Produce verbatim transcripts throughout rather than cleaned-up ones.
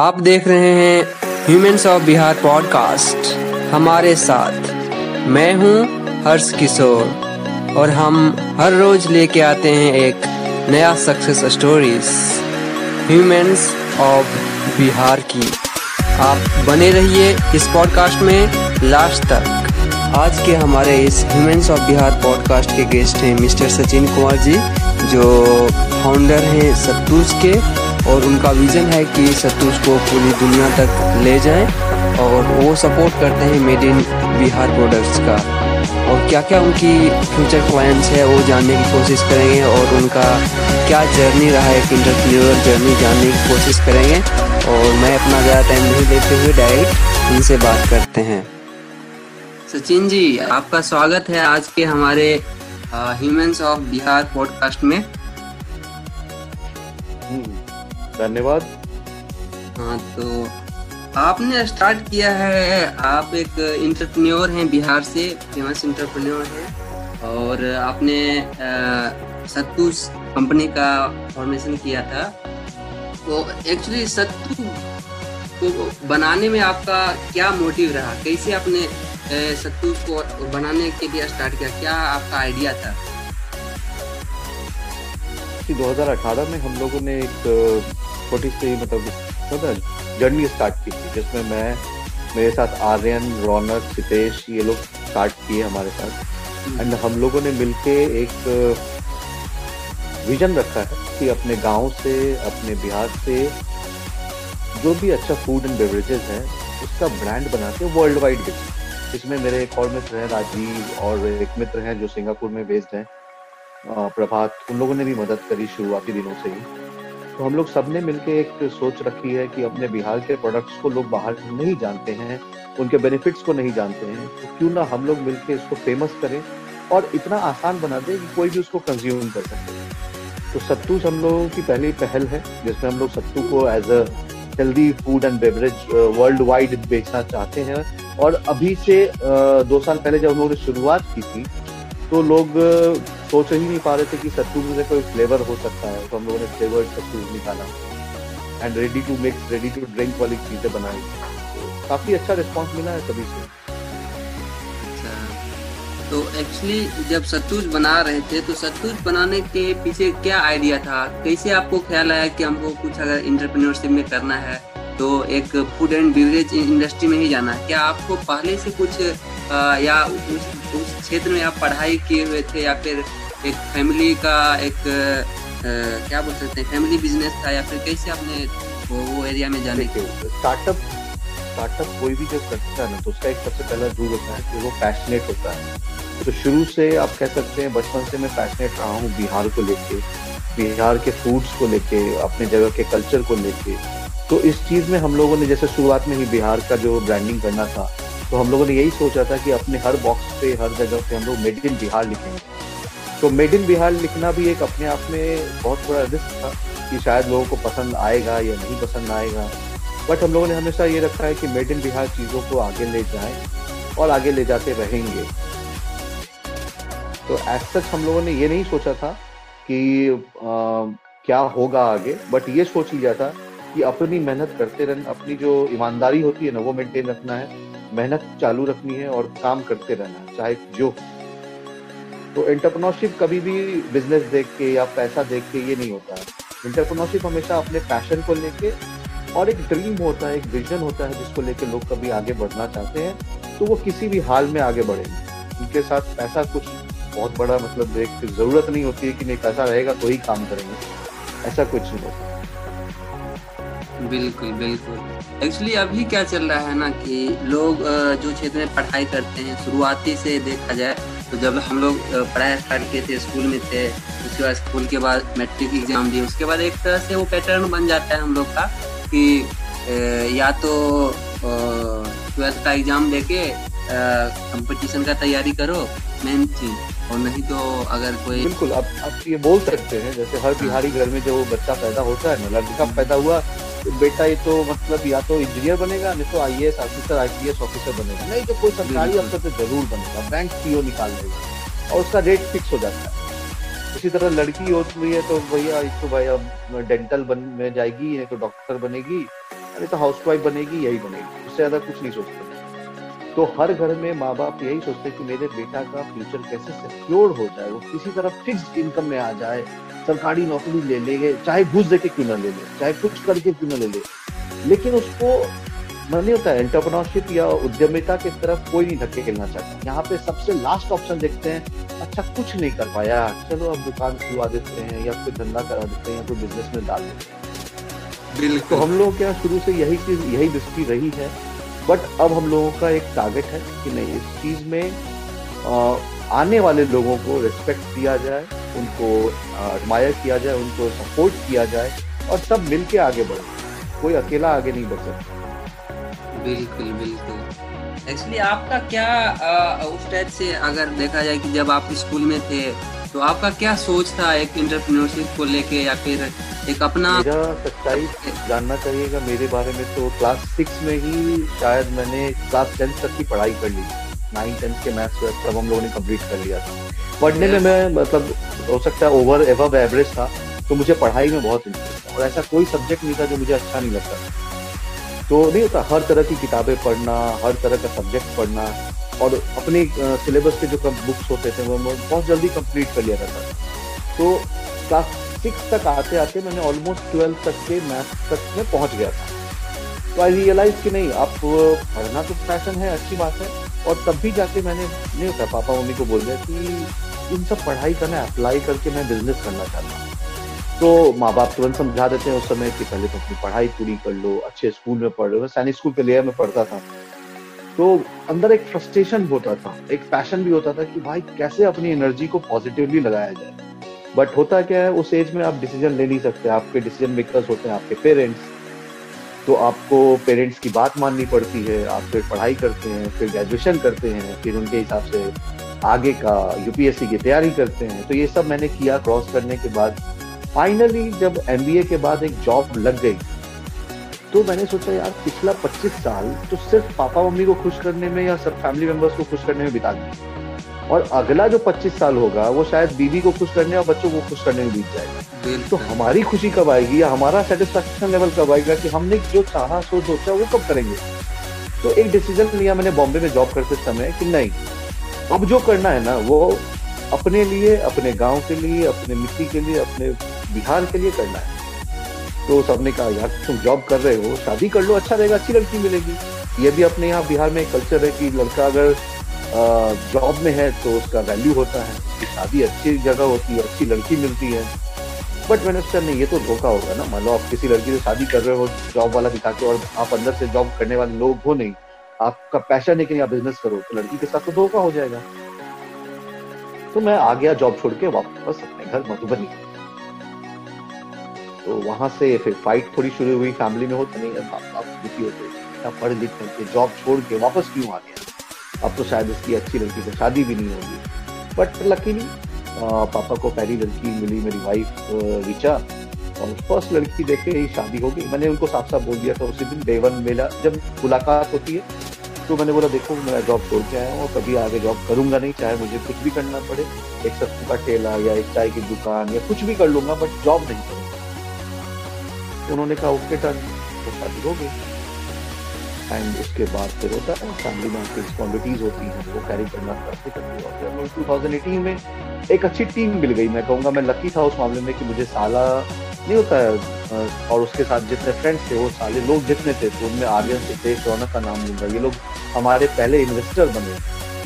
आप देख रहे हैं ह्यूमन्स ऑफ बिहार पॉडकास्ट। हमारे साथ मैं हूं हर्ष किशोर और हम हर रोज लेके आते हैं एक नया success stories Humans of Bihar की। आप बने रहिए इस पॉडकास्ट में लास्ट तक। आज के हमारे इस ह्यूमन्स ऑफ बिहार पॉडकास्ट के गेस्ट हैं मिस्टर सचिन कुमार जी, जो फाउंडर हैं सत्तूज़ के, और उनका विज़न है कि सत्तूज़ को पूरी दुनिया तक ले जाएं, और वो सपोर्ट करते हैं मेड इन बिहार प्रोडक्ट्स का। और क्या क्या उनकी फ्यूचर प्लान्स है वो जानने की कोशिश करेंगे, और उनका क्या जर्नी रहा है, एक इंटरप्रेन्योर जर्नी जानने की कोशिश करेंगे। और मैं अपना ज़्यादा टाइम नहीं देते हुए डायरेक्ट उनसे बात करते हैं। सचिन जी, आपका स्वागत है आज के हमारे ह्यूमन्स ऑफ बिहार पॉडकास्ट में। धन्यवाद। हाँ, तो आपने स्टार्ट किया है, आप एक इंटरप्रेन्योर हैं, बिहार से फेमस इंटरप्रेन्योर हैं, और आपने सत्तूज़ कंपनी का फॉर्मेशन किया था। तो एक्चुअली सत्तू को बनाने में आपका क्या मोटिव रहा, कैसे आपने सत्तूज़ को बनाने के लिए स्टार्ट किया, क्या आपका आइडिया था? दो हज़ार अठारह में हम लोगों ने एक छोटी सी मतलब जर्नी स्टार्ट की थी, जिसमें मैं मेरे साथ आर्यन, रौनक, सितेश ये लोग स्टार्ट किए हमारे साथ। एंड हम लोगों ने मिलके एक विजन रखा है कि अपने गांव से, अपने बिहार से जो भी अच्छा फूड एंड बेवरेजेस है उसका ब्रांड बना के वर्ल्ड वाइड बेचें। इसमें मेरे एक और मित्र हैं राजीव, और एक मित्र हैं जो सिंगापुर में बेस्ड हैं प्रभात। उन लोगों ने भी मदद करी शुरुआती दिनों से ही। तो हम लोग सब ने मिलकर एक सोच रखी है कि अपने बिहार के प्रोडक्ट्स को लोग बाहर नहीं जानते हैं, उनके बेनिफिट्स को नहीं जानते हैं, तो क्यों ना हम लोग मिलकर इसको फेमस करें और इतना आसान बना दें कि कोई भी उसको कंज्यूम कर सके। तो सत्तूज़ हम लोगों की पहली पहल है, जिसमें हम लोग सत्तू को as a healthy food and beverage world wide बेचना चाहते हैं। और अभी से दो साल पहले जब हम लोगों ने शुरुआत की थी तो लोग सोच ही नहीं पा रहे थे कि सत्तू में कोई फ्लेवर हो सकता है। तो हम लोगों ने फ्लेवर्ड सत्तू निकाला and ready to mix, ready to drink वाली चीज़ें बनाई। तो काफ़ी अच्छा रिस्पॉन्स मिला है सभी से। अच्छा, तो एक्चुअली जब सत्तूज बना रहे थे तो सत्तूज बनाने के पीछे क्या आइडिया था, कैसे आपको ख्याल आया कि हमको कुछ अगर एंटरप्रेन्योरशिप में करना है तो एक फूड एंड बेवरेज इंडस्ट्री में ही जाना है? क्या आपको पहले से कुछ आ, या उस क्षेत्र में आप पढ़ाई किए हुए थे, या फिर एक फैमिली का एक आ, क्या बोल सकते हैं, फैमिली बिजनेस था, या फिर कैसे आपने वो, वो एरिया में जाने के? स्टार्टअप स्टार्टअप कोई भी जब करता है ना तो उसका एक सबसे पहला रूल होता है कि वो पैशनेट होता है। तो शुरू से आप कह सकते हैं बचपन से मैं पैशनेट रहा हूँ बिहार को लेके, बिहार के फूड्स को लेके, अपने जगह के कल्चर को लेके। तो इस चीज़ में हम लोगों ने जैसे शुरुआत में ही बिहार का जो ब्रांडिंग करना था, तो हम लोगों ने यही सोचा था कि अपने हर बॉक्स पे, हर जगह पे हम लोग मेड इन बिहार लिखेंगे। तो मेड इन बिहार लिखना भी एक अपने आप में बहुत बड़ा रिस्क था कि शायद लोगों को पसंद आएगा या नहीं पसंद आएगा। बट हम लोगों ने हमेशा ये रखा है कि मेड इन बिहार चीज़ों को आगे ले जाएं और आगे ले जाते रहेंगे। तो एज सच हम लोगों ने ये नहीं सोचा था कि आ, क्या होगा आगे, बट ये सोच लिया था कि अपनी मेहनत करते रहना, अपनी जो ईमानदारी होती है ना वो मेंटेन रखना है, मेहनत चालू रखनी है और काम करते रहना है चाहे जो। तो एंटरप्रेन्योरशिप कभी भी बिजनेस देख के या पैसा देख के ये नहीं होता है। एंटरप्रेन्योरशिप हमेशा अपने पैशन को लेके और एक ड्रीम होता है, एक विजन होता है, जिसको लेके लोग कभी आगे बढ़ना चाहते हैं तो वो किसी भी हाल में आगे बढ़ेंगे। उनके साथ पैसा कुछ बहुत बड़ा मतलब एक जरूरत नहीं होती है कि नहीं पैसा रहेगा तो ही काम करेंगे, ऐसा कुछ नहीं होता। बिल्कुल बिल्कुल। एक्चुअली अभी क्या चल रहा है ना कि लोग जो क्षेत्र में पढ़ाई करते हैं, शुरुआती से देखा जाए तो जब हम लोग पढ़ाई स्टार्ट किए थे स्कूल में थे, उसके बाद स्कूल के बाद मैट्रिक एग्जाम दिए, उसके बाद एक तरह से वो पैटर्न बन जाता है हम लोग का कि या तो ट्वेल्थ का एग्जाम देके कंपटीशन का तैयारी करो मेन चीज, और नहीं तो अगर कोई बिल्कुल आप, आप ये बोल सकते हैं जैसे हर बिहारी घर में जो बच्चा पैदा होता है ना, लड़का पैदा हुआ बेटा ये तो मतलब या तो इंजीनियर बनेगा, नहीं तो आईएएस ऑफिसर, आईपीएस ऑफिसर बनेगा, नहीं तो कोई सरकारी अफसर तो जरूर बनेगा, बैंक पीओ निकाल देगा, और उसका रेट फिक्स हो जाता है। इसी तरह लड़की होती है तो भैया इसको भैया डेंटल बन में जाएगी, नहीं तो डॉक्टर बनेगी, अरे तो हाउसवाइफ बनेगी, यही बनेगी, उससे ज्यादा कुछ नहीं सोचते। तो हर घर में माँ बाप यही सोचते कि मेरे बेटा का फ्यूचर कैसे सिक्योर हो जाए, वो किसी तरह फिक्स्ड इनकम में आ जाए, सरकारी नौकरी ले ले, चाहे घुस देके क्यों ना ले ले, चाहे कुछ करके क्यों ना ले ले, लेकिन उसको मन नहीं होता है। एंटरप्रेन्योरशिप या उद्यमिता की तरफ कोई नहीं धक्के खेलना चाहता। यहाँ पे सबसे लास्ट ऑप्शन देखते हैं, अच्छा कुछ नहीं कर पाया, चलो अब दुकान खुलवा देते हैं या फिर धंधा करा देते हैं या फिर बिजनेस में डाल देते हैं। बिल्कुल, तो हम लोग क्या शुरू से यही चीज यही दृष्टि रही है। बट अब हम लोगों का एक टारगेट है कि नहीं, इस चीज में आ, आने वाले लोगों को रिस्पेक्ट दिया जाए, उनको एडमायर किया जाए, उनको सपोर्ट किया जाए और सब मिलके आगे बढ़े, कोई अकेला आगे नहीं बढ़ सकता। बिल्कुल बिल्कुल। एक्चुअली आपका क्या आ, उस टाइप से अगर देखा जाए कि जब आप स्कूल में थे तो आपका क्या सोच था एक एंटरप्रेन्योरशिप को लेके या फिर एक अपना? मेरा सच्चाई जानना चाहिएगा मेरे बारे में तो क्लास सिक्स में ही शायद मैंने क्लास टेंथ तक की पढ़ाई कर ली, नाइन टेंथ के मैथ्स वैस सब हम लोगों ने कंप्लीट कर लिया था। पढ़ने में मैं मतलब हो सकता है ओवर एवब एवरेज था, तो मुझे पढ़ाई में बहुत इंटरेस्ट था और ऐसा कोई सब्जेक्ट नहीं था जो मुझे अच्छा नहीं लगता। तो नहीं होता, हर तरह की किताबें पढ़ना, हर तरह का सब्जेक्ट पढ़ना और अपने सिलेबस के जो कम बुक्स होते थे वो मैं बहुत जल्दी कंप्लीट कर लिया था। तो क्लास सिक्स तक आते आते मैंने ऑलमोस्ट ट्वेल्थ तक के मैथ्स तक में पहुँच गया था। तो आई रियलाइज कि नहीं, आप पढ़ना तो पैशन है, अच्छी बात है, और तब भी जाके मैंने नहीं होता पापा मम्मी को बोल दिया कि इन सब पढ़ाई करना है, अप्लाई करके मैं बिजनेस करना चाहता हूँ। तो माँ बाप तुरंत समझा देते हैं उस समय कि पहले तो अपनी पढ़ाई पूरी कर लो, अच्छे स्कूल में पढ़ लो। सैनिक स्कूल के लिए मैं पढ़ता था, तो अंदर एक फ्रस्ट्रेशन होता था, एक पैशन भी होता था कि भाई कैसे अपनी एनर्जी को पॉजिटिवली लगाया जाए। बट होता क्या है, उस एज में आप डिसीजन ले नहीं सकते, आपके डिसीजन मेकर्स होते हैं आपके पेरेंट्स, तो आपको पेरेंट्स की बात माननी पड़ती है। आप फिर पढ़ाई करते हैं, फिर ग्रेजुएशन करते हैं, फिर उनके हिसाब से आगे का यूपीएससी की तैयारी करते हैं। तो ये सब मैंने किया। क्रॉस करने के बाद फाइनली जब एमबीए के बाद एक जॉब लग गई, तो मैंने सोचा यार पिछला पच्चीस साल तो सिर्फ पापा मम्मी को खुश करने में या सब फैमिली मेम्बर्स को खुश करने में बिता दिया, और अगला जो पच्चीस साल होगा वो शायद बीवी को खुश करने और बच्चों को खुश करने में बीत जाएगा। तो हमारी खुशी कब आएगी या हमारा सेटिस्फेक्शन लेवल कब आएगा कि हमने जो चाहा सो सोचा वो कब करेंगे। तो एक डिसीजन लिया मैंने बॉम्बे में जॉब करते समय कि नहीं, अब जो करना है ना वो अपने लिए, अपने गांव के लिए, अपने मिट्टी के लिए, अपने बिहार के लिए करना है। तो सबने कहा यार तुम जॉब कर रहे हो, शादी कर लो, अच्छा रहेगा, अच्छी लड़की मिलेगी। ये भी अपने यहाँ बिहार में एक कल्चर है कि लड़का अगर जॉब में है तो उसका वैल्यू होता है, उसकी शादी अच्छी जगह होती है, अच्छी लड़की मिलती है। बट मैंने सोचा नहीं, ये तो धोखा होगा ना, मान लो आप किसी लड़की से शादी कर रहे हो जॉब वाला दिखा के और आप अंदर से जॉब करने वाले लोग हो नहीं, आपका पैशन है कि नहीं आप बिजनेस करो, तो लड़की के साथ तो धोखा हो जाएगा। तो मैं आ गया जॉब छोड़ के वापस अपने घर मधुबनी। तो वहां से फिर फाइट थोड़ी शुरू हुई फैमिली में, होता नहीं आप दुखी होते, पढ़ लिख करके जॉब छोड़ के वापस क्यों आ गया, अब तो शायद इसकी अच्छी लड़की से शादी भी नहीं होगी। बट लकीली आ, पापा को पहली लड़की मिली, मेरी वाइफ ऋचा, और फर्स्ट लड़की देख के ही शादी हो गई। मैंने उनको साफ साफ बोल दिया था उसी दिन, देवन मेला जब मुलाकात होती है तो मैंने बोला देखो मैं जॉब छोड़ के आया हूँ, कभी आगे जॉब करूँगा नहीं, चाहे मुझे कुछ भी करना पड़े, एक सब्जी का ठेला या एक चाय की दुकान या कुछ भी कर लूंगा, बट जॉब नहीं करूँगा। तो उन्होंने कहा ओके डन, तो शादी हो गई। एंड उसके बाद फिर होता है फैमिली में आपकी रिस्पॉन्सिबिलिटीज होती हैं, वो कैरी करना करते करते दो हज़ार अठारह में एक अच्छी टीम मिल गई। मैं कहूँगा मैं लकी था उस मामले में कि मुझे साला नहीं होता है, और उसके साथ जितने फ्रेंड्स थे वो साले लोग जितने थे, तो उनमें आर्यन, सितेश, रौनक का नाम लूंगा, ये लोग हमारे पहले इन्वेस्टर बने।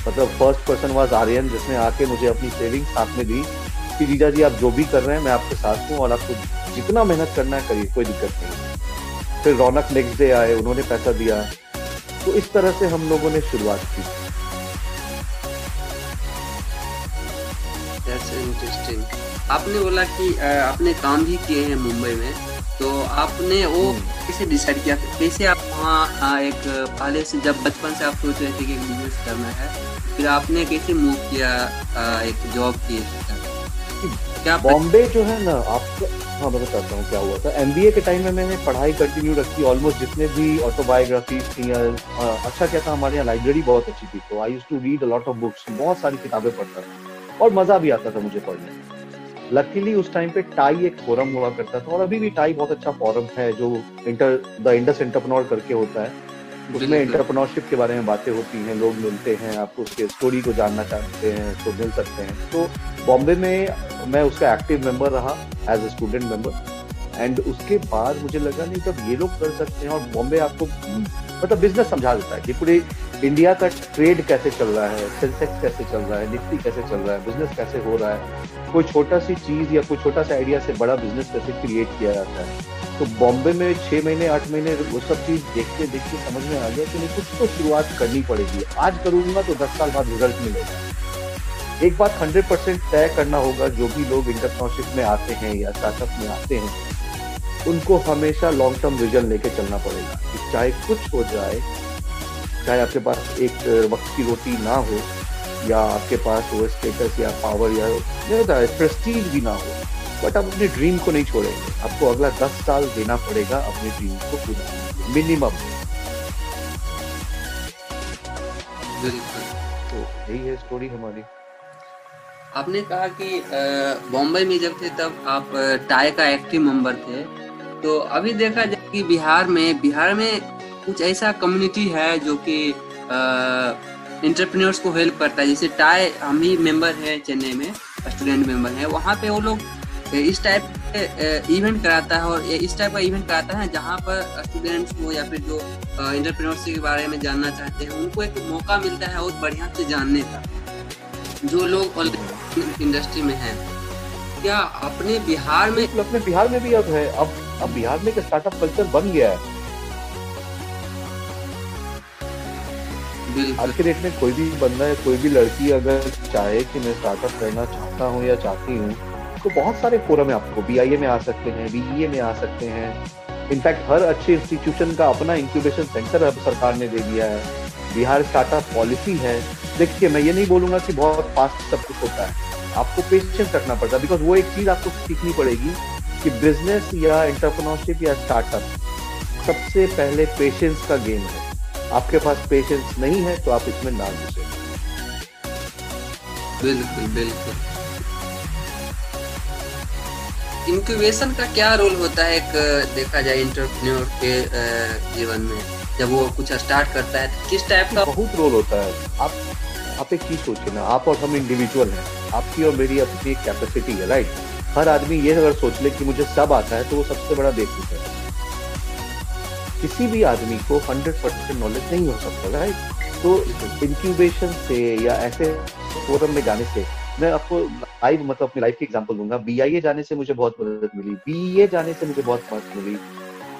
मतलब फर्स्ट पर्सन वाज आर्यन, जिसने आके मुझे अपनी सेविंग्स साथ में दी कि जीजा जी आप जो भी कर रहे हैं मैं आपके साथ हूँ और आपको जितना मेहनत करना है करिए, कोई दिक्कत नहीं। फिर रौनक नेक्स्ट डे आए, उन्होंने पैसा दिया। तो इस तरह से हम लोगों ने शुरुआत की। That's interesting. आपने बोला कि आपने काम भी किए हैं मुंबई में, तो आपने वो कैसे डिसाइड किया, कैसे आप वहाँ एक पहले से जब बचपन से आप सोच रहे थे कि बिजनेस करना है, फिर आपने कैसे मूव किया एक जॉब की? बॉम्बे जो है ना आपको, हाँ मैं बताता हूँ क्या हुआ था। एमबीए के टाइम में मैंने पढ़ाई कंटिन्यू रखी, ऑलमोस्ट जितने भी ऑटोबायोग्राफी थी। अच्छा क्या था, हमारे यहाँ लाइब्रेरी बहुत अच्छी थी, तो I used to read a lot of books, बहुत सारी किताबें पढ़ता था और मजा भी आता था मुझे पढ़ने। लकीली उस टाइम पे टाई एक फोरम हुआ करता था और अभी भी टाई बहुत अच्छा फोरम है जो इंटर द इंडस एंटरप्रेन्योर करके होता है। उसमें एंटरप्रेन्योरशिप के बारे में बातें होती हैं, लोग मिलते हैं, आपको उसके स्टोरी को जानना चाहते हैं तो मिल सकते हैं। तो बॉम्बे में मैं उसका एक्टिव मेंबर रहा as a student member and उसके बाद मुझे लगा नहीं तब ये लोग कर सकते हैं। और बॉम्बे आपको मतलब बिजनेस समझा देता है कि पूरे इंडिया का ट्रेड कैसे चल रहा है, सेंसेक्स कैसे चल रहा है, निफ्टी कैसे चल रहा है, बिजनेस कैसे हो रहा है, कोई छोटा सी चीज़ या कोई छोटा सा आइडिया से बड़ा बिजनेस कैसे क्रिएट किया जाता है। तो बॉम्बे में छः महीने आठ महीने वो सब चीज़ देखते देखते समझ में आ गया कि नहीं कुछ तो शुरुआत करनी पड़ेगी, आज करूँगा तो दस साल बाद रिजल्ट मिलेगा। एक बात हंड्रेड परसेंट तय करना होगा, जो भी लोग एंटरप्रेन्योरशिप में आते हैं या स्टार्टअप में आते हैं उनको हमेशा लॉन्ग टर्म विजन लेके चलना पड़ेगा कि चाहे कुछ हो जाए, चाहे आपके पास एक वक्त की रोटी ना हो या आपके पास वो स्टेटस या पावर या प्रेस्टीज भी ना हो, बट आप अपने ड्रीम को नहीं छोड़ेंगे। आपको अगला दस साल देना पड़ेगा अपने ड्रीम को पूरा मिनिमम। तो यही है स्टोरी हमारी। आपने कहा कि बॉम्बे में जब थे तब आप टाई का एक्टिव मेंबर थे, तो अभी देखा जाए कि बिहार में बिहार में कुछ ऐसा कम्युनिटी है जो कि एंटरप्रेन्योर्स को हेल्प करता है। जैसे टाई हम ही मेंबर है चेन्नई में, स्टूडेंट मेंबर है, वहाँ पे वो लोग इस टाइप के इवेंट कराता है और इस टाइप का इवेंट कराता है जहाँ पर स्टूडेंट्स को या फिर जो एंटरप्रेन्योरशिप के बारे में जानना चाहते हैं उनको एक मौका मिलता है और बढ़िया से जानने का, जो लोग ऑलरेडी इंडस्ट्री में हैं। क्या अपने बिहार में अपने बिहार में भी अब है, अब अब बिहार में एक स्टार्टअप कल्चर बन गया है। आज के डेट में कोई भी बंदा है, कोई भी लड़की अगर चाहे कि मैं स्टार्टअप करना चाहता हूँ या चाहती हूँ तो बहुत सारे फोरम है, आपको बीआईए में आ सकते हैं, बीईए में आ सकते हैं। इनफैक्ट हर अच्छे इंस्टीट्यूशन का अपना इंक्यूबेशन सेंटर अब सरकार ने दे दिया है, बिहार स्टार्टअप पॉलिसी है। देखिए मैं ये नहीं बोलूँगा कि बहुत फास्ट सब कुछ होता है, आपको पेशेंस रखना पड़ता है, बिकॉज वो एक चीज़ आपको सीखनी पड़ेगी कि बिजनेस या एंटरप्रेन्योरशिप या स्टार्टअप सबसे पहले पेशेंस का गेम है। आपके पास पेशेंस नहीं है तो आप इसमें ना घुसे। बिल्कुल बिल्कुल। इंक्यूबेशन का क्या रोल होता है एक देखा जाए एंटरप्रेन्योर के जीवन में, जब वो कुछ स्टार्ट करता है तो किस टाइप का बहुत रोल होता है। आप आप एक चीज सोचिए ना, आप और हम इंडिविजुअल हैं, आपकी और मेरी अपनी एक कैपेसिटी है, राइट। हर आदमी ये अगर सोच ले कि मुझे सब आता है तो वो सबसे बड़ा बेवकूफ है। किसी भी आदमी को हंड्रेड परसेंट नॉलेज नहीं हो सकता, राइट। तो इंक्यूबेशन से या ऐसे फोरम में जाने से, मैं आपको लाइव मतलब अपनी लाइफ की एग्जाम्पल दूंगा। बीआईए जाने से मुझे बहुत मदद मिली, बीईए जाने से मुझे बहुत मदद मिली,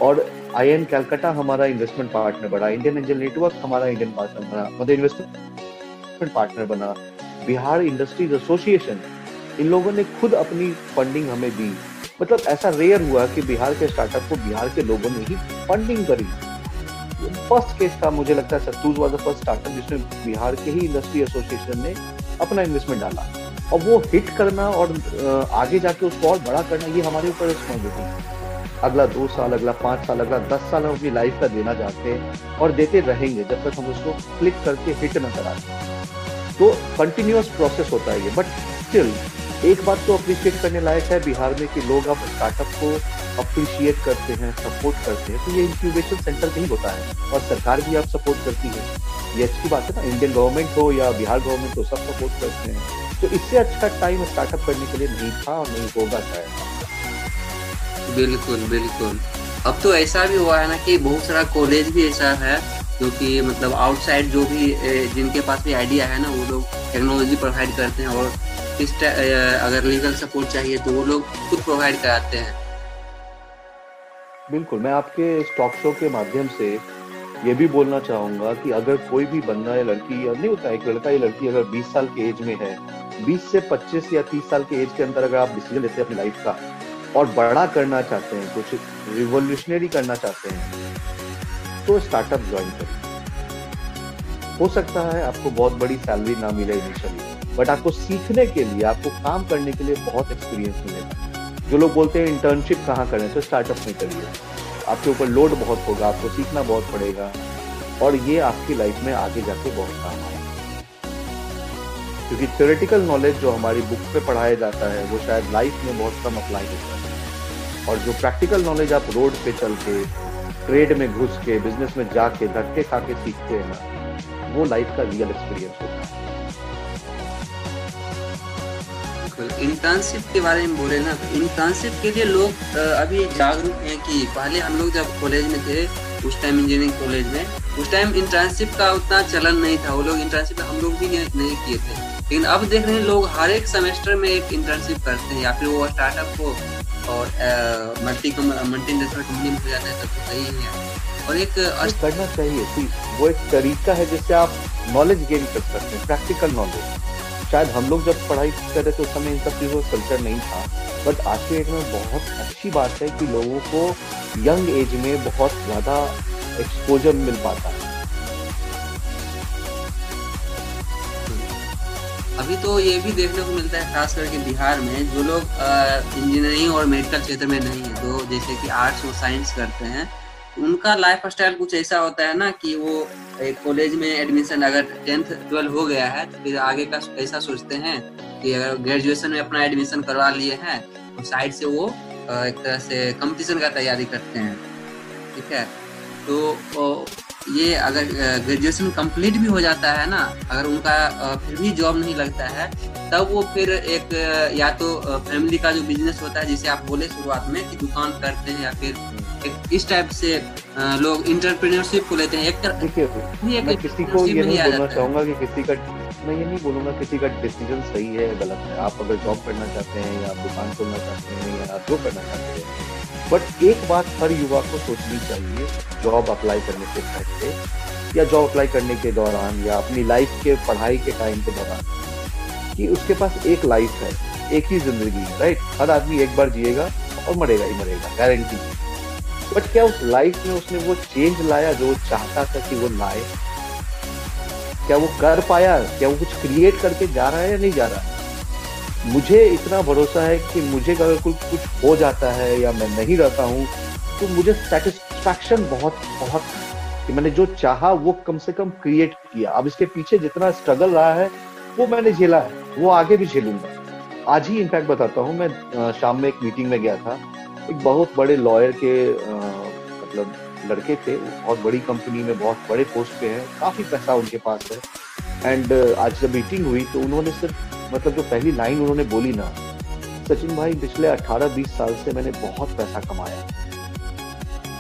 और आर्यन कलकत्ता हमारा इन्वेस्टमेंट पार्टनर बना, इंडियन एंजल नेटवर्क हमारा इंडियन पार्टनर बना, मतलब इन्वेस्टमेंट पार्टनर बना, बिहार इंडस्ट्रीज एसोसिएशन, इन लोगों ने खुद अपनी फंडिंग हमें दी। मतलब ऐसा रेयर हुआ कि बिहार के स्टार्टअप को बिहार के लोगों ने ही फंडिंग करी। फर्स्ट केस था, मुझे लगता है Sattuz was the first startup जिसमें बिहार के ही इंडस्ट्री एसोसिएशन ने अपना इन्वेस्टमेंट डाला, और वो हिट करना और आगे जाके उसको और बड़ा करना ये हमारे ऊपर रिस्पॉन्सिबिलिटी। अगला दो साल, अगला पाँच साल, अगला दस साल हम अपनी लाइफ का देना चाहते हैं और देते रहेंगे जब तक हम उसको क्लिक करके हिट न करा दें। तो कंटिन्यूअस प्रोसेस होता है ये, बट स्टिल एक बात तो अप्रिशिएट करने लायक है बिहार में कि लोग अब स्टार्टअप को अप्रिशिएट करते हैं, सपोर्ट करते हैं। तो ये इंक्यूबेशन सेंटर कहीं होता है और सरकार भी आप सपोर्ट करती है, ये अच्छी बात है ना। इंडियन गवर्नमेंट हो या बिहार गवर्नमेंट हो, सब सपोर्ट करते हैं। तो इससे अच्छा टाइम स्टार्टअप करने के लिए नहीं था और नहीं होगा शायद। बिल्कुल बिल्कुल। अब तो ऐसा भी हुआ है ना कि बहुत सारा कॉलेज भी ऐसा है जो कि मतलब आउटसाइड जो भी जिनके पास भी आइडिया है ना वो लोग टेक्नोलॉजी प्रोवाइड करते हैं, और किस अगर लीगल सपोर्ट चाहिए तो वो लोग खुद प्रोवाइड कराते हैं। बिल्कुल। मैं आपके स्टॉक शो के माध्यम से ये भी बोलना चाहूँगा कि अगर कोई भी बंदा या लड़की या नहीं होता एक लड़का या लड़की अगर बीस साल के एज में है, बीस से पच्चीस या तीस साल के एज के अंदर अगर आप डिसीजन लेते हैं अपनी लाइफ का और बड़ा करना चाहते हैं, कुछ रिवोल्यूशनरी करना चाहते हैं, तो स्टार्टअप ज्वाइन करें। हो सकता है आपको बहुत बड़ी सैलरी ना मिले इनिशियली, बट आपको सीखने के लिए, आपको काम करने के लिए बहुत एक्सपीरियंस मिलेगा। जो लोग बोलते हैं इंटर्नशिप कहाँ करें, तो स्टार्टअप में करिए। आपके ऊपर लोड बहुत होगा, आपको सीखना बहुत पड़ेगा और ये आपकी लाइफ में आगे जाके बहुत काम आएगा। क्योंकि थ्योरेटिकल नॉलेज जो हमारी बुक पे पढ़ाया जाता है वो शायद लाइफ में बहुत कम अप्लाई होता है, और जो प्रैक्टिकल नॉलेज आप रोड पे चल के, ट्रेड में घुस के, बिजनेस में जाके धक्के खा के सीखते हैं ना, वो लाइफ का रियल एक्सपीरियंस होता है। इंटर्नशिप के बारे में बोले ना, इंटर्नशिप के लिए लोग अभी जागरूक हैं कि पहले हम लोग जब कॉलेज में थे उस टाइम इंजीनियरिंग कॉलेज में, उस टाइम इंटर्नशिप का उतना चलन नहीं था, वो लोग इंटर्नशिप हम लोग भी नहीं किए थे। लेकिन अब देख रहे हैं लोग हर एक सेमेस्टर में एक इंटर्नशिप करते हैं, या फिर वो स्टार्टअप को और मल्टी मल्टी इंडस्ट्रियल कंपनी में हो जाता है, सब सही है। और एक करना चाहिए, वो एक तरीका है जिससे आप नॉलेज गेन कर सकते हैं, प्रैक्टिकल नॉलेज। शायद हम लोग जब पढ़ाई कर रहे थे उस समय इन सब चीज़ों का कल्चर नहीं था, बट आज के डेट में बहुत अच्छी बात है कि लोगों को यंग एज में बहुत ज़्यादा एक्सपोजर मिल पाता है। अभी तो ये भी देखने को मिलता है खास करके बिहार में, जो लोग इंजीनियरिंग और मेडिकल क्षेत्र में नहीं है, जो जैसे कि आर्ट्स और साइंस करते हैं, उनका लाइफ स्टाइल कुछ ऐसा होता है ना कि वो एक कॉलेज में एडमिशन अगर टेंथ ट्वेल्व हो गया है तो फिर आगे का ऐसा सोचते हैं कि अगर ग्रेजुएशन में अपना एडमिशन करवा लिए हैं तो साइड से वो एक तरह से कंपटीशन का तैयारी करते हैं, ठीक है। तो ये अगर ग्रेजुएशन कंप्लीट भी हो जाता है ना, अगर उनका फिर भी जॉब नहीं लगता है, तब वो फिर एक या तो फैमिली का जो बिजनेस होता है जिसे आप बोले शुरुआत में कि दुकान करते हैं, या फिर इस टाइप से लोग इंटरप्रेन्योरशिप को लेते हैं। एक देखिए, मैं किसी को ये नहीं बोलना चाहूँगा कि किसी का मैं ये नहीं बोलूँगा किसी का डिसीजन सही है गलत है। आप अगर जॉब करना चाहते हैं, या आप दुकान खोलना चाहते हैं, या आप जो करना चाहते हैं, बट एक बात हर युवा को सोचनी चाहिए जॉब अप्लाई करने से पहले, या जॉब अप्लाई करने के दौरान, या अपनी लाइफ के पढ़ाई के टाइम के दौरान, कि उसके पास एक लाइफ है, एक ही जिंदगी है, राइट। हर आदमी एक बार जिएगा और मरेगा ही मरेगा, गारंटी। बट क्या उस लाइफ में उसने वो चेंज लाया जो चाहता था कि वो लाए? क्या वो कर पाया? क्या वो कुछ क्रिएट करके जा रहा है या नहीं जा रहा है? मुझे इतना भरोसा है कि मुझे अगर कुछ कुछ हो जाता है या मैं नहीं रहता हूँ तो मुझे सेटिस्फैक्शन बहुत बहुत कि मैंने जो चाहा वो कम से कम क्रिएट किया। अब इसके पीछे जितना स्ट्रगल रहा है वो मैंने झेला है, वो आगे भी झेलूंगा। आज ही इनफैक्ट बताता हूँ, मैं शाम में एक मीटिंग में गया था, एक बहुत बड़े लॉयर के मतलब लड़के थे, बहुत बड़ी कंपनी में बहुत बड़े पोस्ट पे हैं, काफ़ी पैसा उनके पास है। एंड आज जब मीटिंग हुई तो उन्होंने सिर्फ मतलब जो पहली लाइन उन्होंने बोली ना, सचिन भाई पिछले अठारह बीस साल से मैंने बहुत पैसा कमाया,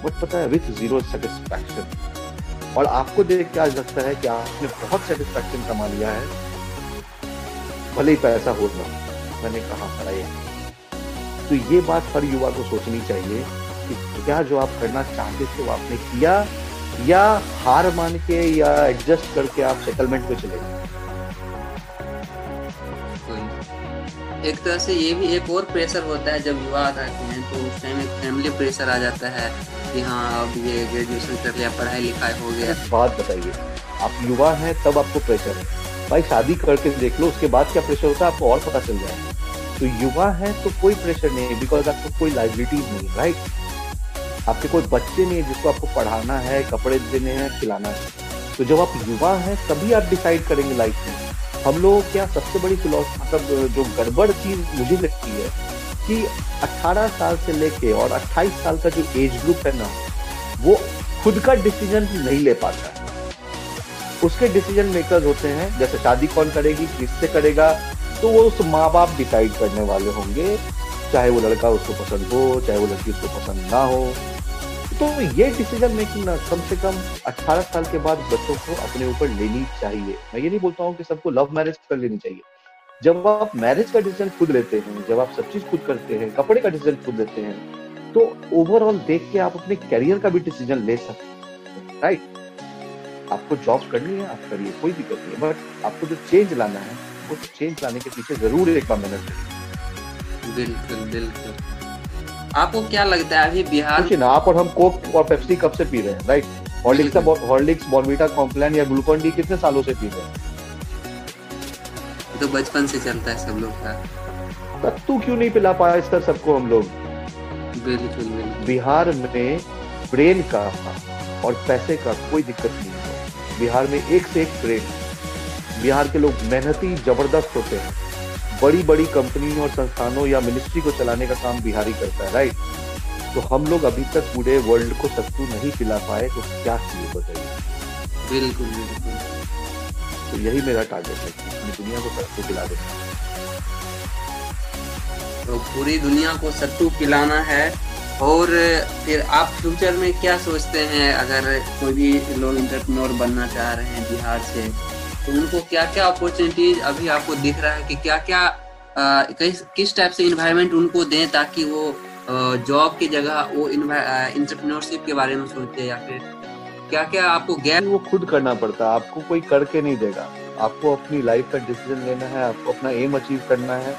बट पता है विथ जीरो सेटिस्फैक्शन। और आपको देख के आज लगता है कि आपने बहुत सेटिस्फैक्शन कमा लिया है, भले ही पैसा हो ना। मैंने कहा सर, तो ये बात हर युवा को सोचनी चाहिए कि क्या जो आप करना चाहते थे वो आपने किया, या हार मान के या एडजस्ट करके आप सेटलमेंट पे चले गए। एक तरह से ये भी एक और प्रेशर होता है जब युवा आते हैं तो उस टाइम एक फैमिली प्रेशर आ जाता है कि हाँ अब ये ग्रेजुएशन कर लिया, पढ़ाई लिखाई हो गया। बात बताइए, आप युवा हैं तब आपको प्रेशर है, भाई शादी करके देख लो उसके बाद क्या प्रेशर होता है आपको और पता चल जाएगा। तो युवा है तो कोई प्रेशर नहीं है, बिकॉज आपको कोई लाइबिलिटीज नहीं, राइट। आपके कोई बच्चे नहीं है जिसको आपको पढ़ाना है, कपड़े देने हैं, खिलाना है। तो जब आप युवा हैं तभी आप डिसाइड करेंगे लाइफ में। हम लोगों क्या सबसे बड़ी फिलॉसफी, मतलब जो गड़बड़ चीज मुझे लगती है कि अठारह साल से लेके और अट्ठाईस साल का जो एज ग्रुप है ना, वो खुद का डिसीजन नहीं ले पाता है। उसके डिसीजन मेकर्स होते हैं, जैसे शादी कौन करेगी, किससे करेगा, तो वो उस माँ बाप डिसाइड करने वाले होंगे, चाहे वो लड़का उसको पसंद हो, चाहे वो लड़की उसको पसंद ना हो। तो ये डिसीजन मेकिंग ना कम से कम अठारह साल के बाद बच्चों को अपने ऊपर लेनी चाहिए। मैं ये नहीं बोलता हूँ कि सबको लव मैरिज कर लेनी चाहिए। जब आप मैरिज का डिसीजन खुद लेते हैं, जब आप सब चीज खुद करते हैं, कपड़े का डिसीजन खुद लेते हैं, तो ओवरऑल देख के आप अपने करियर का भी डिसीजन ले सकते हैं, राइट। आपको जॉब करनी है, आप करिए, कोई दिक्कत नहीं, बट आपको जो चेंज लाना है, वो चेंज लाने के पीछे जरूर एक बार मेहनत करें। बिल्कुल बिल्कुल। आपको क्या लगता है अभी बिहार में आप और हम कोक और पेप्सी कब से पी रहे हैं, right. Horlicks Horlicks Bournvita, Complan या ग्लूकोन डी कितने सालों से पी रहे हैं? तो बचपन से चलता है सब लोग का। सत्तू क्यों नहीं पिला पाया इसका सबको हम लोग? बिल्कुल बिल्कुल। बिहार में ब्रेन का और पैसे का कोई दिक्कत नहीं है। बिहार में एक से एक ब्रेन, बिहार के लोग मेहनती जबरदस्त होते हैं। बड़ी बड़ी कंपनी और संस्थानों या मिनिस्ट्री को चलाने का काम बिहारी करता है, राइट। तो हम लोग अभी तक पूरे वर्ल्ड को सत्तू नहीं पिला पाए, तो क्या चाहिए बताइए। बिल्कुल बिल्कुल, तो यही मेरा टारगेट है कि दुनिया को सत्तू पिला देना, तो पूरी दुनिया को सत्तू पिलाना है। और फिर आप फ्यूचर में क्या सोचते हैं, अगर कोई भी लोग एंटरप्रेन्योर बनना चाह रहे हैं बिहार से, तो उनको क्या क्या अपॉर्चुनिटीज अभी आपको दिख रहा है कि क्या क्या आ, किस किस टाइप से इन्वायरमेंट उनको दें ताकि वो जॉब की जगह वो एंटरप्रेन्योरशिप के बारे में सोचे, या फिर क्या क्या आपको गैर वो खुद करना पड़ता है, आपको कोई करके नहीं देगा। आपको अपनी लाइफ का डिसीजन लेना है, आपको अपना एम अचीव करना है।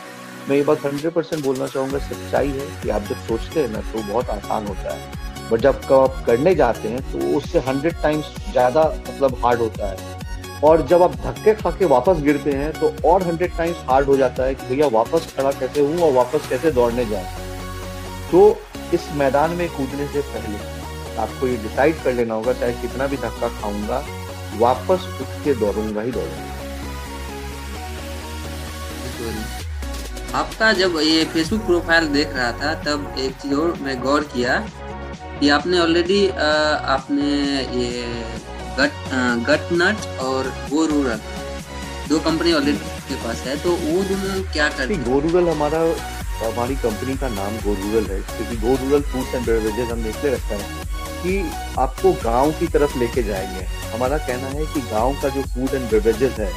मैं ये बात सौ परसेंट बोलना चाहूँगा, सच्चाई है कि आप जब सोचते हैं ना तो बहुत आसान होता है, बट जब आप करने जाते हैं तो उससे हंड्रेड टाइम्स ज़्यादा मतलब हार्ड होता है। और जब आप धक्के खा के वापस गिरते हैं तो और हंड्रेड टाइम्स हार्ड हो जाता है कि भैया वापस खड़ा कैसे हूँ और वापस कैसे दौड़ने जाऊँ। तो इस मैदान में कूदने से पहले आपको ये डिसाइड कर लेना होगा, चाहे कितना भी धक्का खाऊँगा वापस उठ के दौड़ूंगा ही दौड़ूंगा। आपका जब ये फेसबुक प्रोफाइल देख रहा था तब एक चीज और मैं गौर किया कि आपने ऑलरेडी आपने ये गट गट नट और गोरूगल दो कंपनी ऑलरेडी के पास है, तो वो दोनों क्या करती है। गोरूगल हमारा हमारी कंपनी का नाम गोरूगल है क्योंकि गोरूगल फूड्स एंड बेवरेजेस हम देखते रखते हैं कि आपको गाँव की तरफ लेके जाएंगे। हमारा कहना है कि गाँव का जो फूड एंड बेवरेजेस है,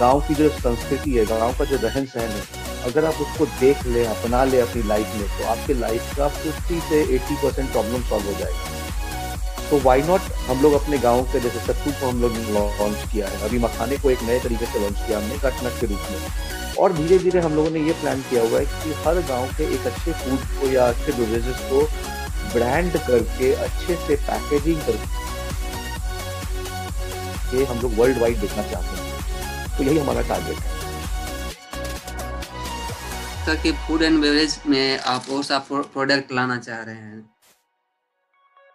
गाँव की जो संस्कृति है, गाँव का जो रहन सहन है, अगर आप उसको देख ले, अपना ले अपनी लाइफ में, तो आपके लाइफ का पचास से अस्सी परसेंट प्रॉब्लम सॉल्व हो जाएगा। तो वाई नॉट हम लोग अपने गांव से, जैसे सत्तू को हम लोग लॉन्च किया है, अभी मखाने को एक नए तरीके से लॉन्च किया हमने कटनट के रूप में। और धीरे धीरे हम लोगों ने ये प्लान किया हुआ है कि हर गाँव के एक अच्छे फूड को या अच्छे बेवरेजेस को ब्रांड करके अच्छे से पैकेजिंग करके हम लोग वर्ल्ड वाइड देखना चाहते हैं। तो यही हमारा टारगेट है कि फूड एंड बेवरेज में आप और सा प्रोडक्ट लाना चाह रहे हैं।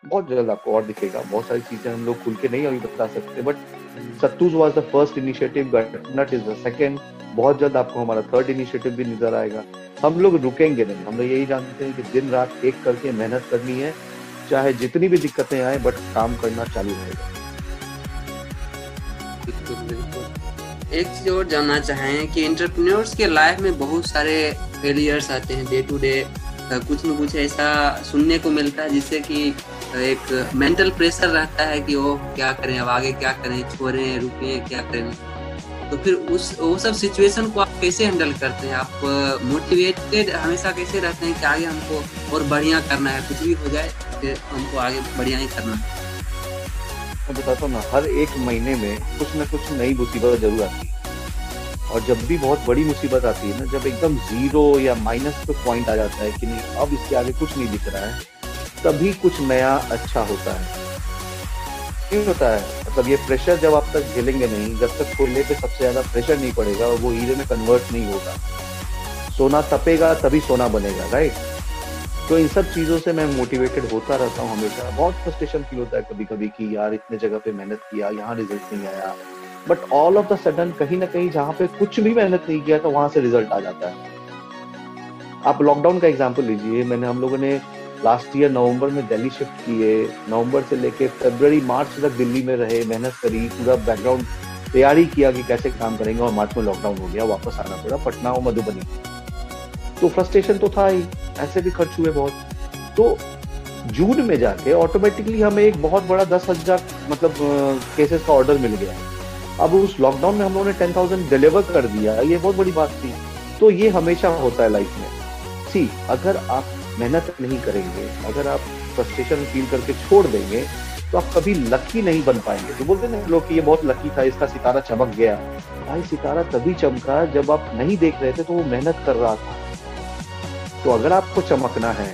बहुत जल्द आपको और दिखेगा, बहुत सारी चीजें हम लोग खुल के नहीं अभी बता सकते, but Sattuz was the first initiative, Gutnut is the second. बहुत जल्द आपको हमारा थर्ड इनिशिएटिव भी नजर आएगा। हम लोग रुकेंगे नहीं, हम लोग यही जानते हैं कि दिन रात एक करके मेहनत करनी है, चाहे जितनी भी दिक्कतें आए बट काम करना चालू रहेगा। एक चीज और जानना चाहें कि एंटरप्रेन्योर्स के लाइफ में बहुत सारे फेलियर्स आते हैं, डे टू डे कुछ न कुछ ऐसा सुनने को मिलता है जिससे कि एक मेंटल प्रेशर रहता है कि वो क्या करें, अब आगे क्या करें, छोड़ें, रुकें, क्या करें। तो फिर उस वो सब सिचुएशन को आप कैसे हैंडल करते हैं, आप मोटिवेटेड हमेशा कैसे रहते हैं कि आगे हमको और बढ़िया करना है, कुछ भी हो जाए फिर हमको आगे बढ़िया ही करना है। मैं बताता हूँ ना, हर एक महीने में कुछ ना कुछ नई मुसीबत जरूर आती है। और जब भी बहुत बड़ी मुसीबत आती है ना, जब एकदम जीरो या माइनस पे पॉइंट आ जाता है कि नहीं अब इसके आगे कुछ नहीं दिख रहा है, तभी कुछ नया अच्छा होता है। क्यों होता है, मतलब ये प्रेशर जब आप तक झेलेंगे नहीं, जब तक कोयले पे सबसे ज्यादा प्रेशर नहीं पड़ेगा और वो हीरे में कन्वर्ट नहीं होगा। सोना तपेगा तभी सोना बनेगा, राइट। तो इन सब चीज़ों से मैं मोटिवेटेड होता रहता हूँ हमेशा। बहुत फ्रस्ट्रेशन फील होता है कभी कभी कि यार इतने जगह पे मेहनत किया, यहाँ रिजल्ट नहीं आया, but all of the sudden कहीं ना कहीं जहाँ पे कुछ भी मेहनत नहीं किया था वहाँ से रिजल्ट आ जाता है। आप लॉकडाउन का एग्जाम्पल लीजिए, मैंने हम लोगों ने लास्ट ईयर नवम्बर में दिल्ली शिफ्ट किए, नवम्बर से लेके फरवरी मार्च तक दिल्ली में रहे, मेहनत करी, पूरा बैकग्राउंड तैयारी किया कि कैसे काम करेंगे, और मार्च में लॉकडाउन हो गया, वापस आना पड़ा पटना और मधुबनी। तो फ्रस्ट्रेशन तो था ही, ऐसे भी खर्च हुए बहुत। तो जून में जाके ऑटोमेटिकली हमें एक बहुत बड़ा दस हजार मतलब केसेस का ऑर्डर मिल गया। अब उस लॉकडाउन में हम लोगों ने टेन थाउजेंड डिलीवर कर दिया, ये बहुत बड़ी बात थी। तो ये हमेशा होता है लाइफ में। सी, अगर आप मेहनत नहीं करेंगे, अगर आप फ्रस्ट्रेशन फील करके छोड़ देंगे, तो आप कभी लकी नहीं बन पाएंगे। तो बोलते ना लोग कि ये बहुत लकी था, इसका सितारा चमक गया। भाई सितारा तभी चमका जब आप नहीं देख रहे थे, तो वो मेहनत कर रहा था। तो अगर आपको चमकना है,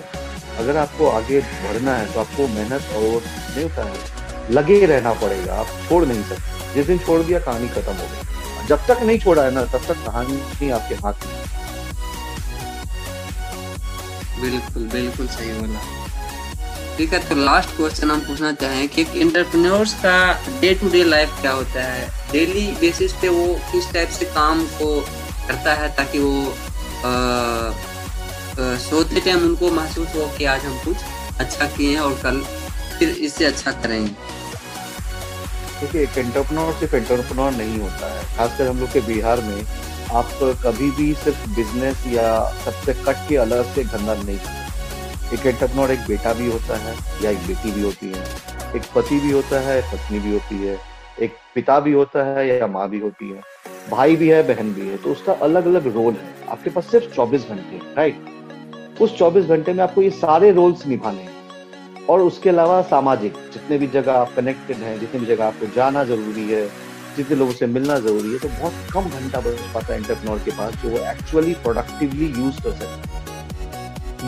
अगर आपको आगे बढ़ना है, तो आपको मेहनत और नहीं होता है, लगे रहना पड़ेगा, आप छोड़ नहीं सकते। जिस दिन छोड़ दिया कहानी खत्म हो गई। जब तक नहीं छोड़ा है ना, तब तक कहानी नहीं आपके हाथ में। बिल्कुल बिल्कुल सही बोला। ठीक है। तो लास्ट क्वेश्चन हम पूछना चाहें कि एंटरप्रेन्योर्स का डे टू डे लाइफ क्या होता है, डेली बेसिस पे वो किस टाइप से काम को करता है ताकि वो आ, आ, सोते टाइम उनको महसूस हो कि आज हम कुछ अच्छा किए हैं और कल फिर इससे अच्छा करेंगे। देखिए एंटरप्रेन्योर सिर्फ एंटरप्रेन्योर नहीं होता है, खासकर हम लोग के बिहार में आप कभी भी सिर्फ बिजनेस या सबसे कट के अलग से धंधा नहीं करते। एक एंटरप्रेन्योर एक बेटा भी होता है या एक बेटी भी होती है, एक पति भी होता है पत्नी भी होती है, एक पिता भी होता है या माँ भी होती है, भाई भी है बहन भी है। तो उसका अलग अलग रोल है, आपके पास सिर्फ चौबीस घंटे, राइट। उस चौबीस घंटे में आपको ये सारे रोल्स निभाने हैं। और उसके अलावा सामाजिक जितने भी जगह आप कनेक्टेड हैं, जितने भी जगह आपको जाना जरूरी है, जितने लोगों से मिलना जरूरी है, तो बहुत कम घंटा बच पाता है एंटरप्रेन्योर के पास जो वो एक्चुअली प्रोडक्टिवली यूज कर सकते हैं।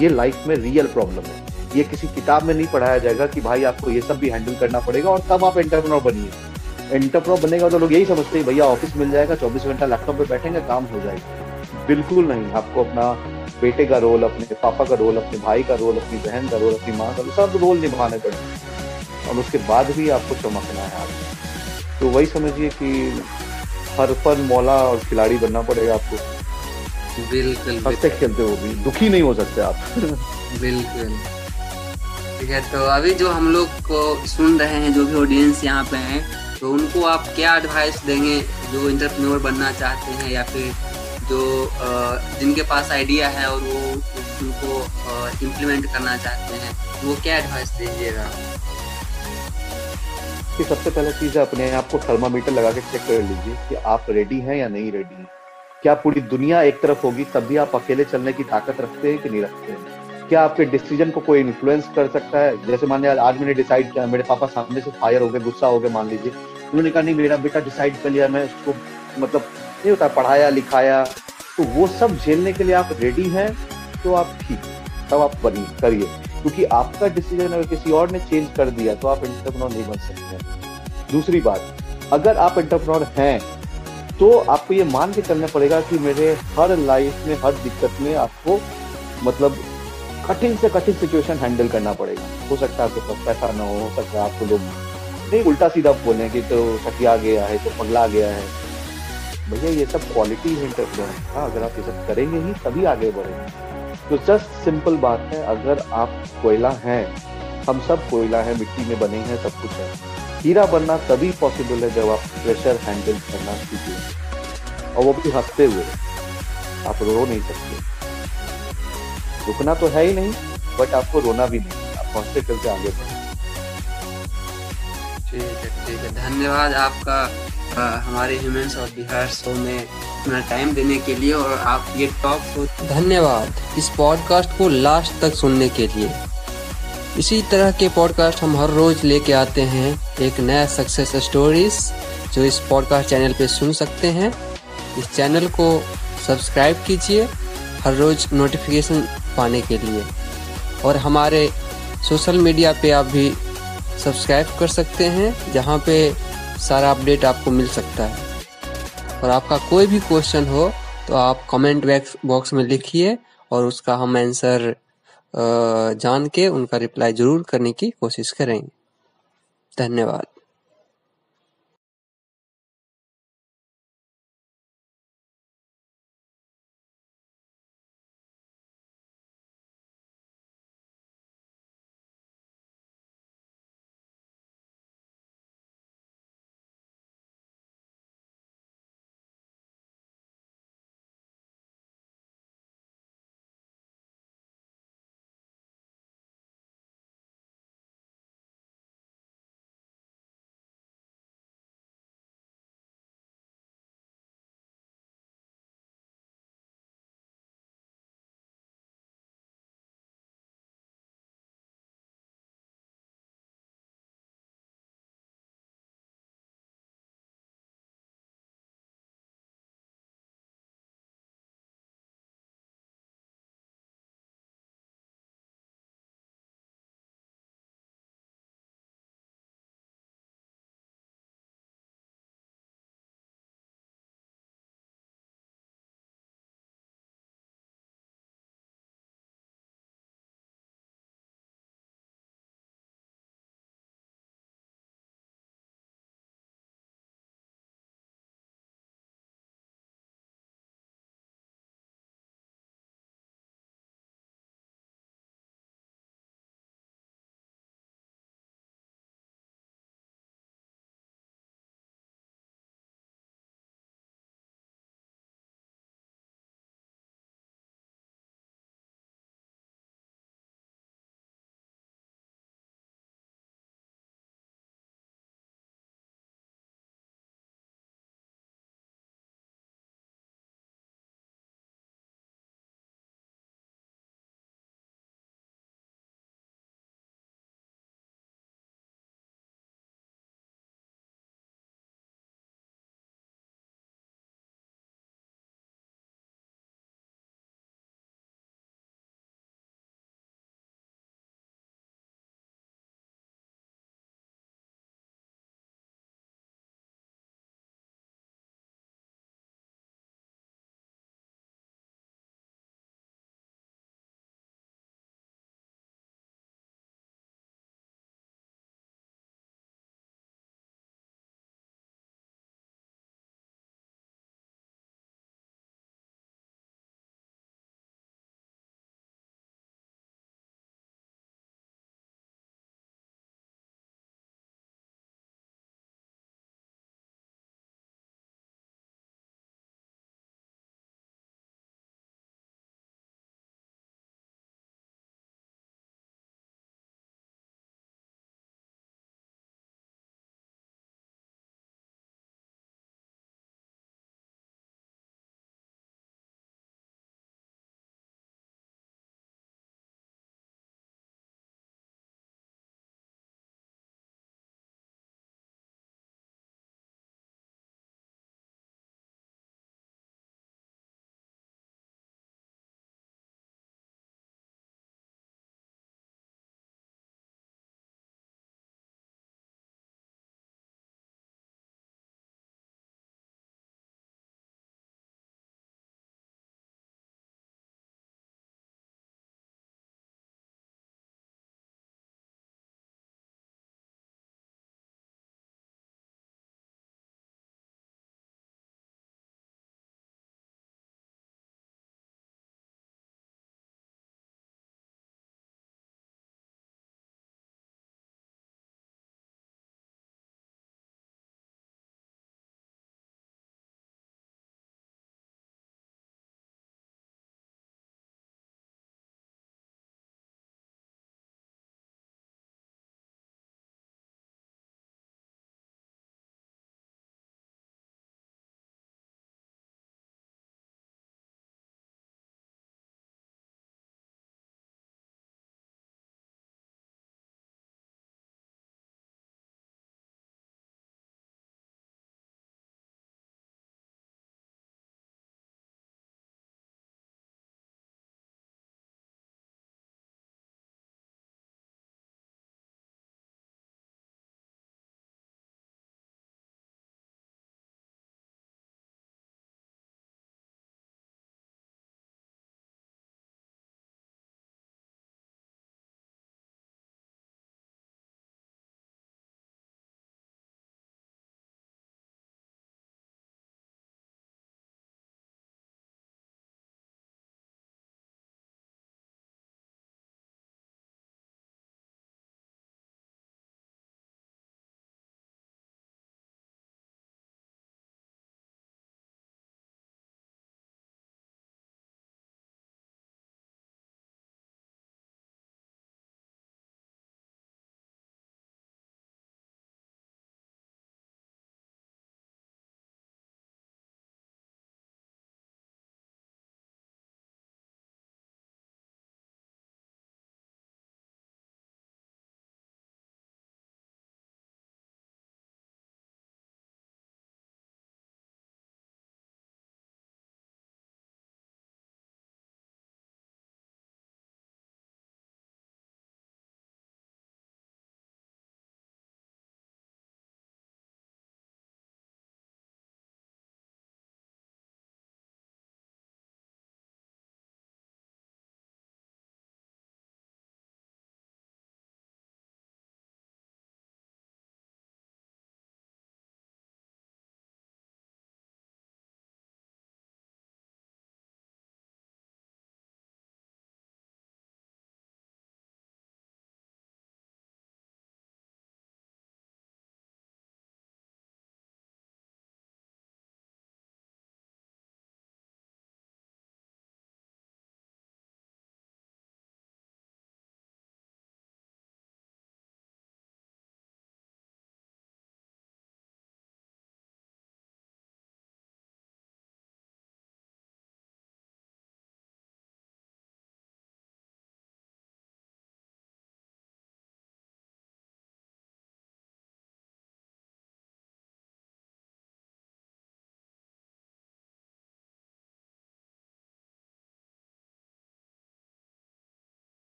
ये लाइफ में रियल प्रॉब्लम है, ये किसी किताब में नहीं पढ़ाया जाएगा कि भाई आपको ये सब भी हैंडल करना पड़ेगा और तब आप एंटरप्रेन्योर बनिए। एंटरप्रेन्योर बनेगा तो लोग यही समझते हैं भैया ऑफिस मिल जाएगा, चौबीस घंटा लैपटॉप पे बैठेंगे काम हो जाएगा। बिल्कुल नहीं, आपको अपना बेटे का रोल, अपने पापा का रोल, अपने भाई का रोल, अपनी बहन का रोल, अपनी माँ का रोल, सब रोल निभाने पड़ेंगे और उसके बाद भी आपको चमकना है। आप तो वही समझिए कि हर पल मौला और खिलाड़ी बनना पड़ेगा आपको। बिल्कुल खेलते हो भी दुखी नहीं हो सकते आप। बिल्कुल ठीक है। तो अभी जो हम लोग को सुन रहे हैं, जो भी ऑडियंस यहाँ पे हैं, तो उनको आप क्या एडवाइस देंगे जो एंटरप्रेन्योर बनना चाहते हैं या फिर जो जिनके पास आइडिया है और वो उनको इम्प्लीमेंट करना चाहते हैं, वो क्या एडवाइस दीजिएगा? सबसे पहला चीज है अपने आप को थर्मामीटर लगा के चेक कर लीजिए कि आप रेडी हैं या नहीं रेडी। क्या पूरी दुनिया एक तरफ होगी तब भी आप अकेले चलने की ताकत रखते हैं कि नहीं रखते हैं? क्या आपके डिसीजन को कोई इन्फ्लुएंस कर सकता है? जैसे मान लिया आज मैंने डिसाइड किया, मेरे पापा सामने से फायर हो गए, गुस्सा हो गया मान लीजिए, उन्होंने कहा नहीं मेरा बेटा डिसाइड कर लिया, मैं उसको मतलब नहीं होता पढ़ाया लिखाया, तो वो सब झेलने के लिए आप रेडी हैं तो आप ठीक, तब आप बनिए करिए। क्योंकि आपका डिसीजन अगर किसी और ने चेंज कर दिया तो आप एंटरप्रेन्योर नहीं बन सकते। दूसरी बात, अगर आप एंटरप्रेन्योर हैं तो आपको ये मान के चलना पड़ेगा कि मेरे हर लाइफ में हर दिक्कत में आपको मतलब कठिन से कठिन सिचुएशन हैंडल करना पड़ेगा। हो सकता है आपके पास पैसा ना हो, हो सकता है आपको लोग नहीं उल्टा सीधा बोलें कि तो सकिया गया है, तो पगला गया है। भैया ये सब क्वालिटी है एंटरप्रेन्योर। हाँ, अगर आप ये सब करेंगे ही तभी आगे बढ़ेंगे। तो जस्ट सिंपल बात है, अगर आप कोयला हैं, हम सब कोयला है, मिट्टी में बने हैं, सब कुछ है। हीरा बनना तभी पॉसिबल है जब आप प्रेशर हैंडल करना सीखिए, और वो भी हंसते हुए। आप रो नहीं सकते, रुकना तो है ही नहीं, बट आपको रोना भी नहीं, आप हंसते चलते आगे बढ़े। ठीक है, ठीक है, धन्यवाद आपका आ, हमारे ह्यूमन्स ऑफ बिहार शो में अपना टाइम देने के लिए और आप ये टॉप शो। धन्यवाद इस पॉडकास्ट को लास्ट तक सुनने के लिए। इसी तरह के पॉडकास्ट हम हर रोज लेके आते हैं, एक नया सक्सेस स्टोरीज जो इस पॉडकास्ट चैनल पे सुन सकते हैं। इस चैनल को सब्सक्राइब कीजिए हर रोज नोटिफिकेशन पाने के लिए, और हमारे सोशल मीडिया पे आप भी सब्सक्राइब कर सकते हैं जहाँ पे सारा अपडेट आपको मिल सकता है। और आपका कोई भी क्वेश्चन हो तो आप कमेंट बॉक्स में लिखिए और उसका हम आंसर जान के उनका रिप्लाई जरूर करने की कोशिश करेंगे। धन्यवाद।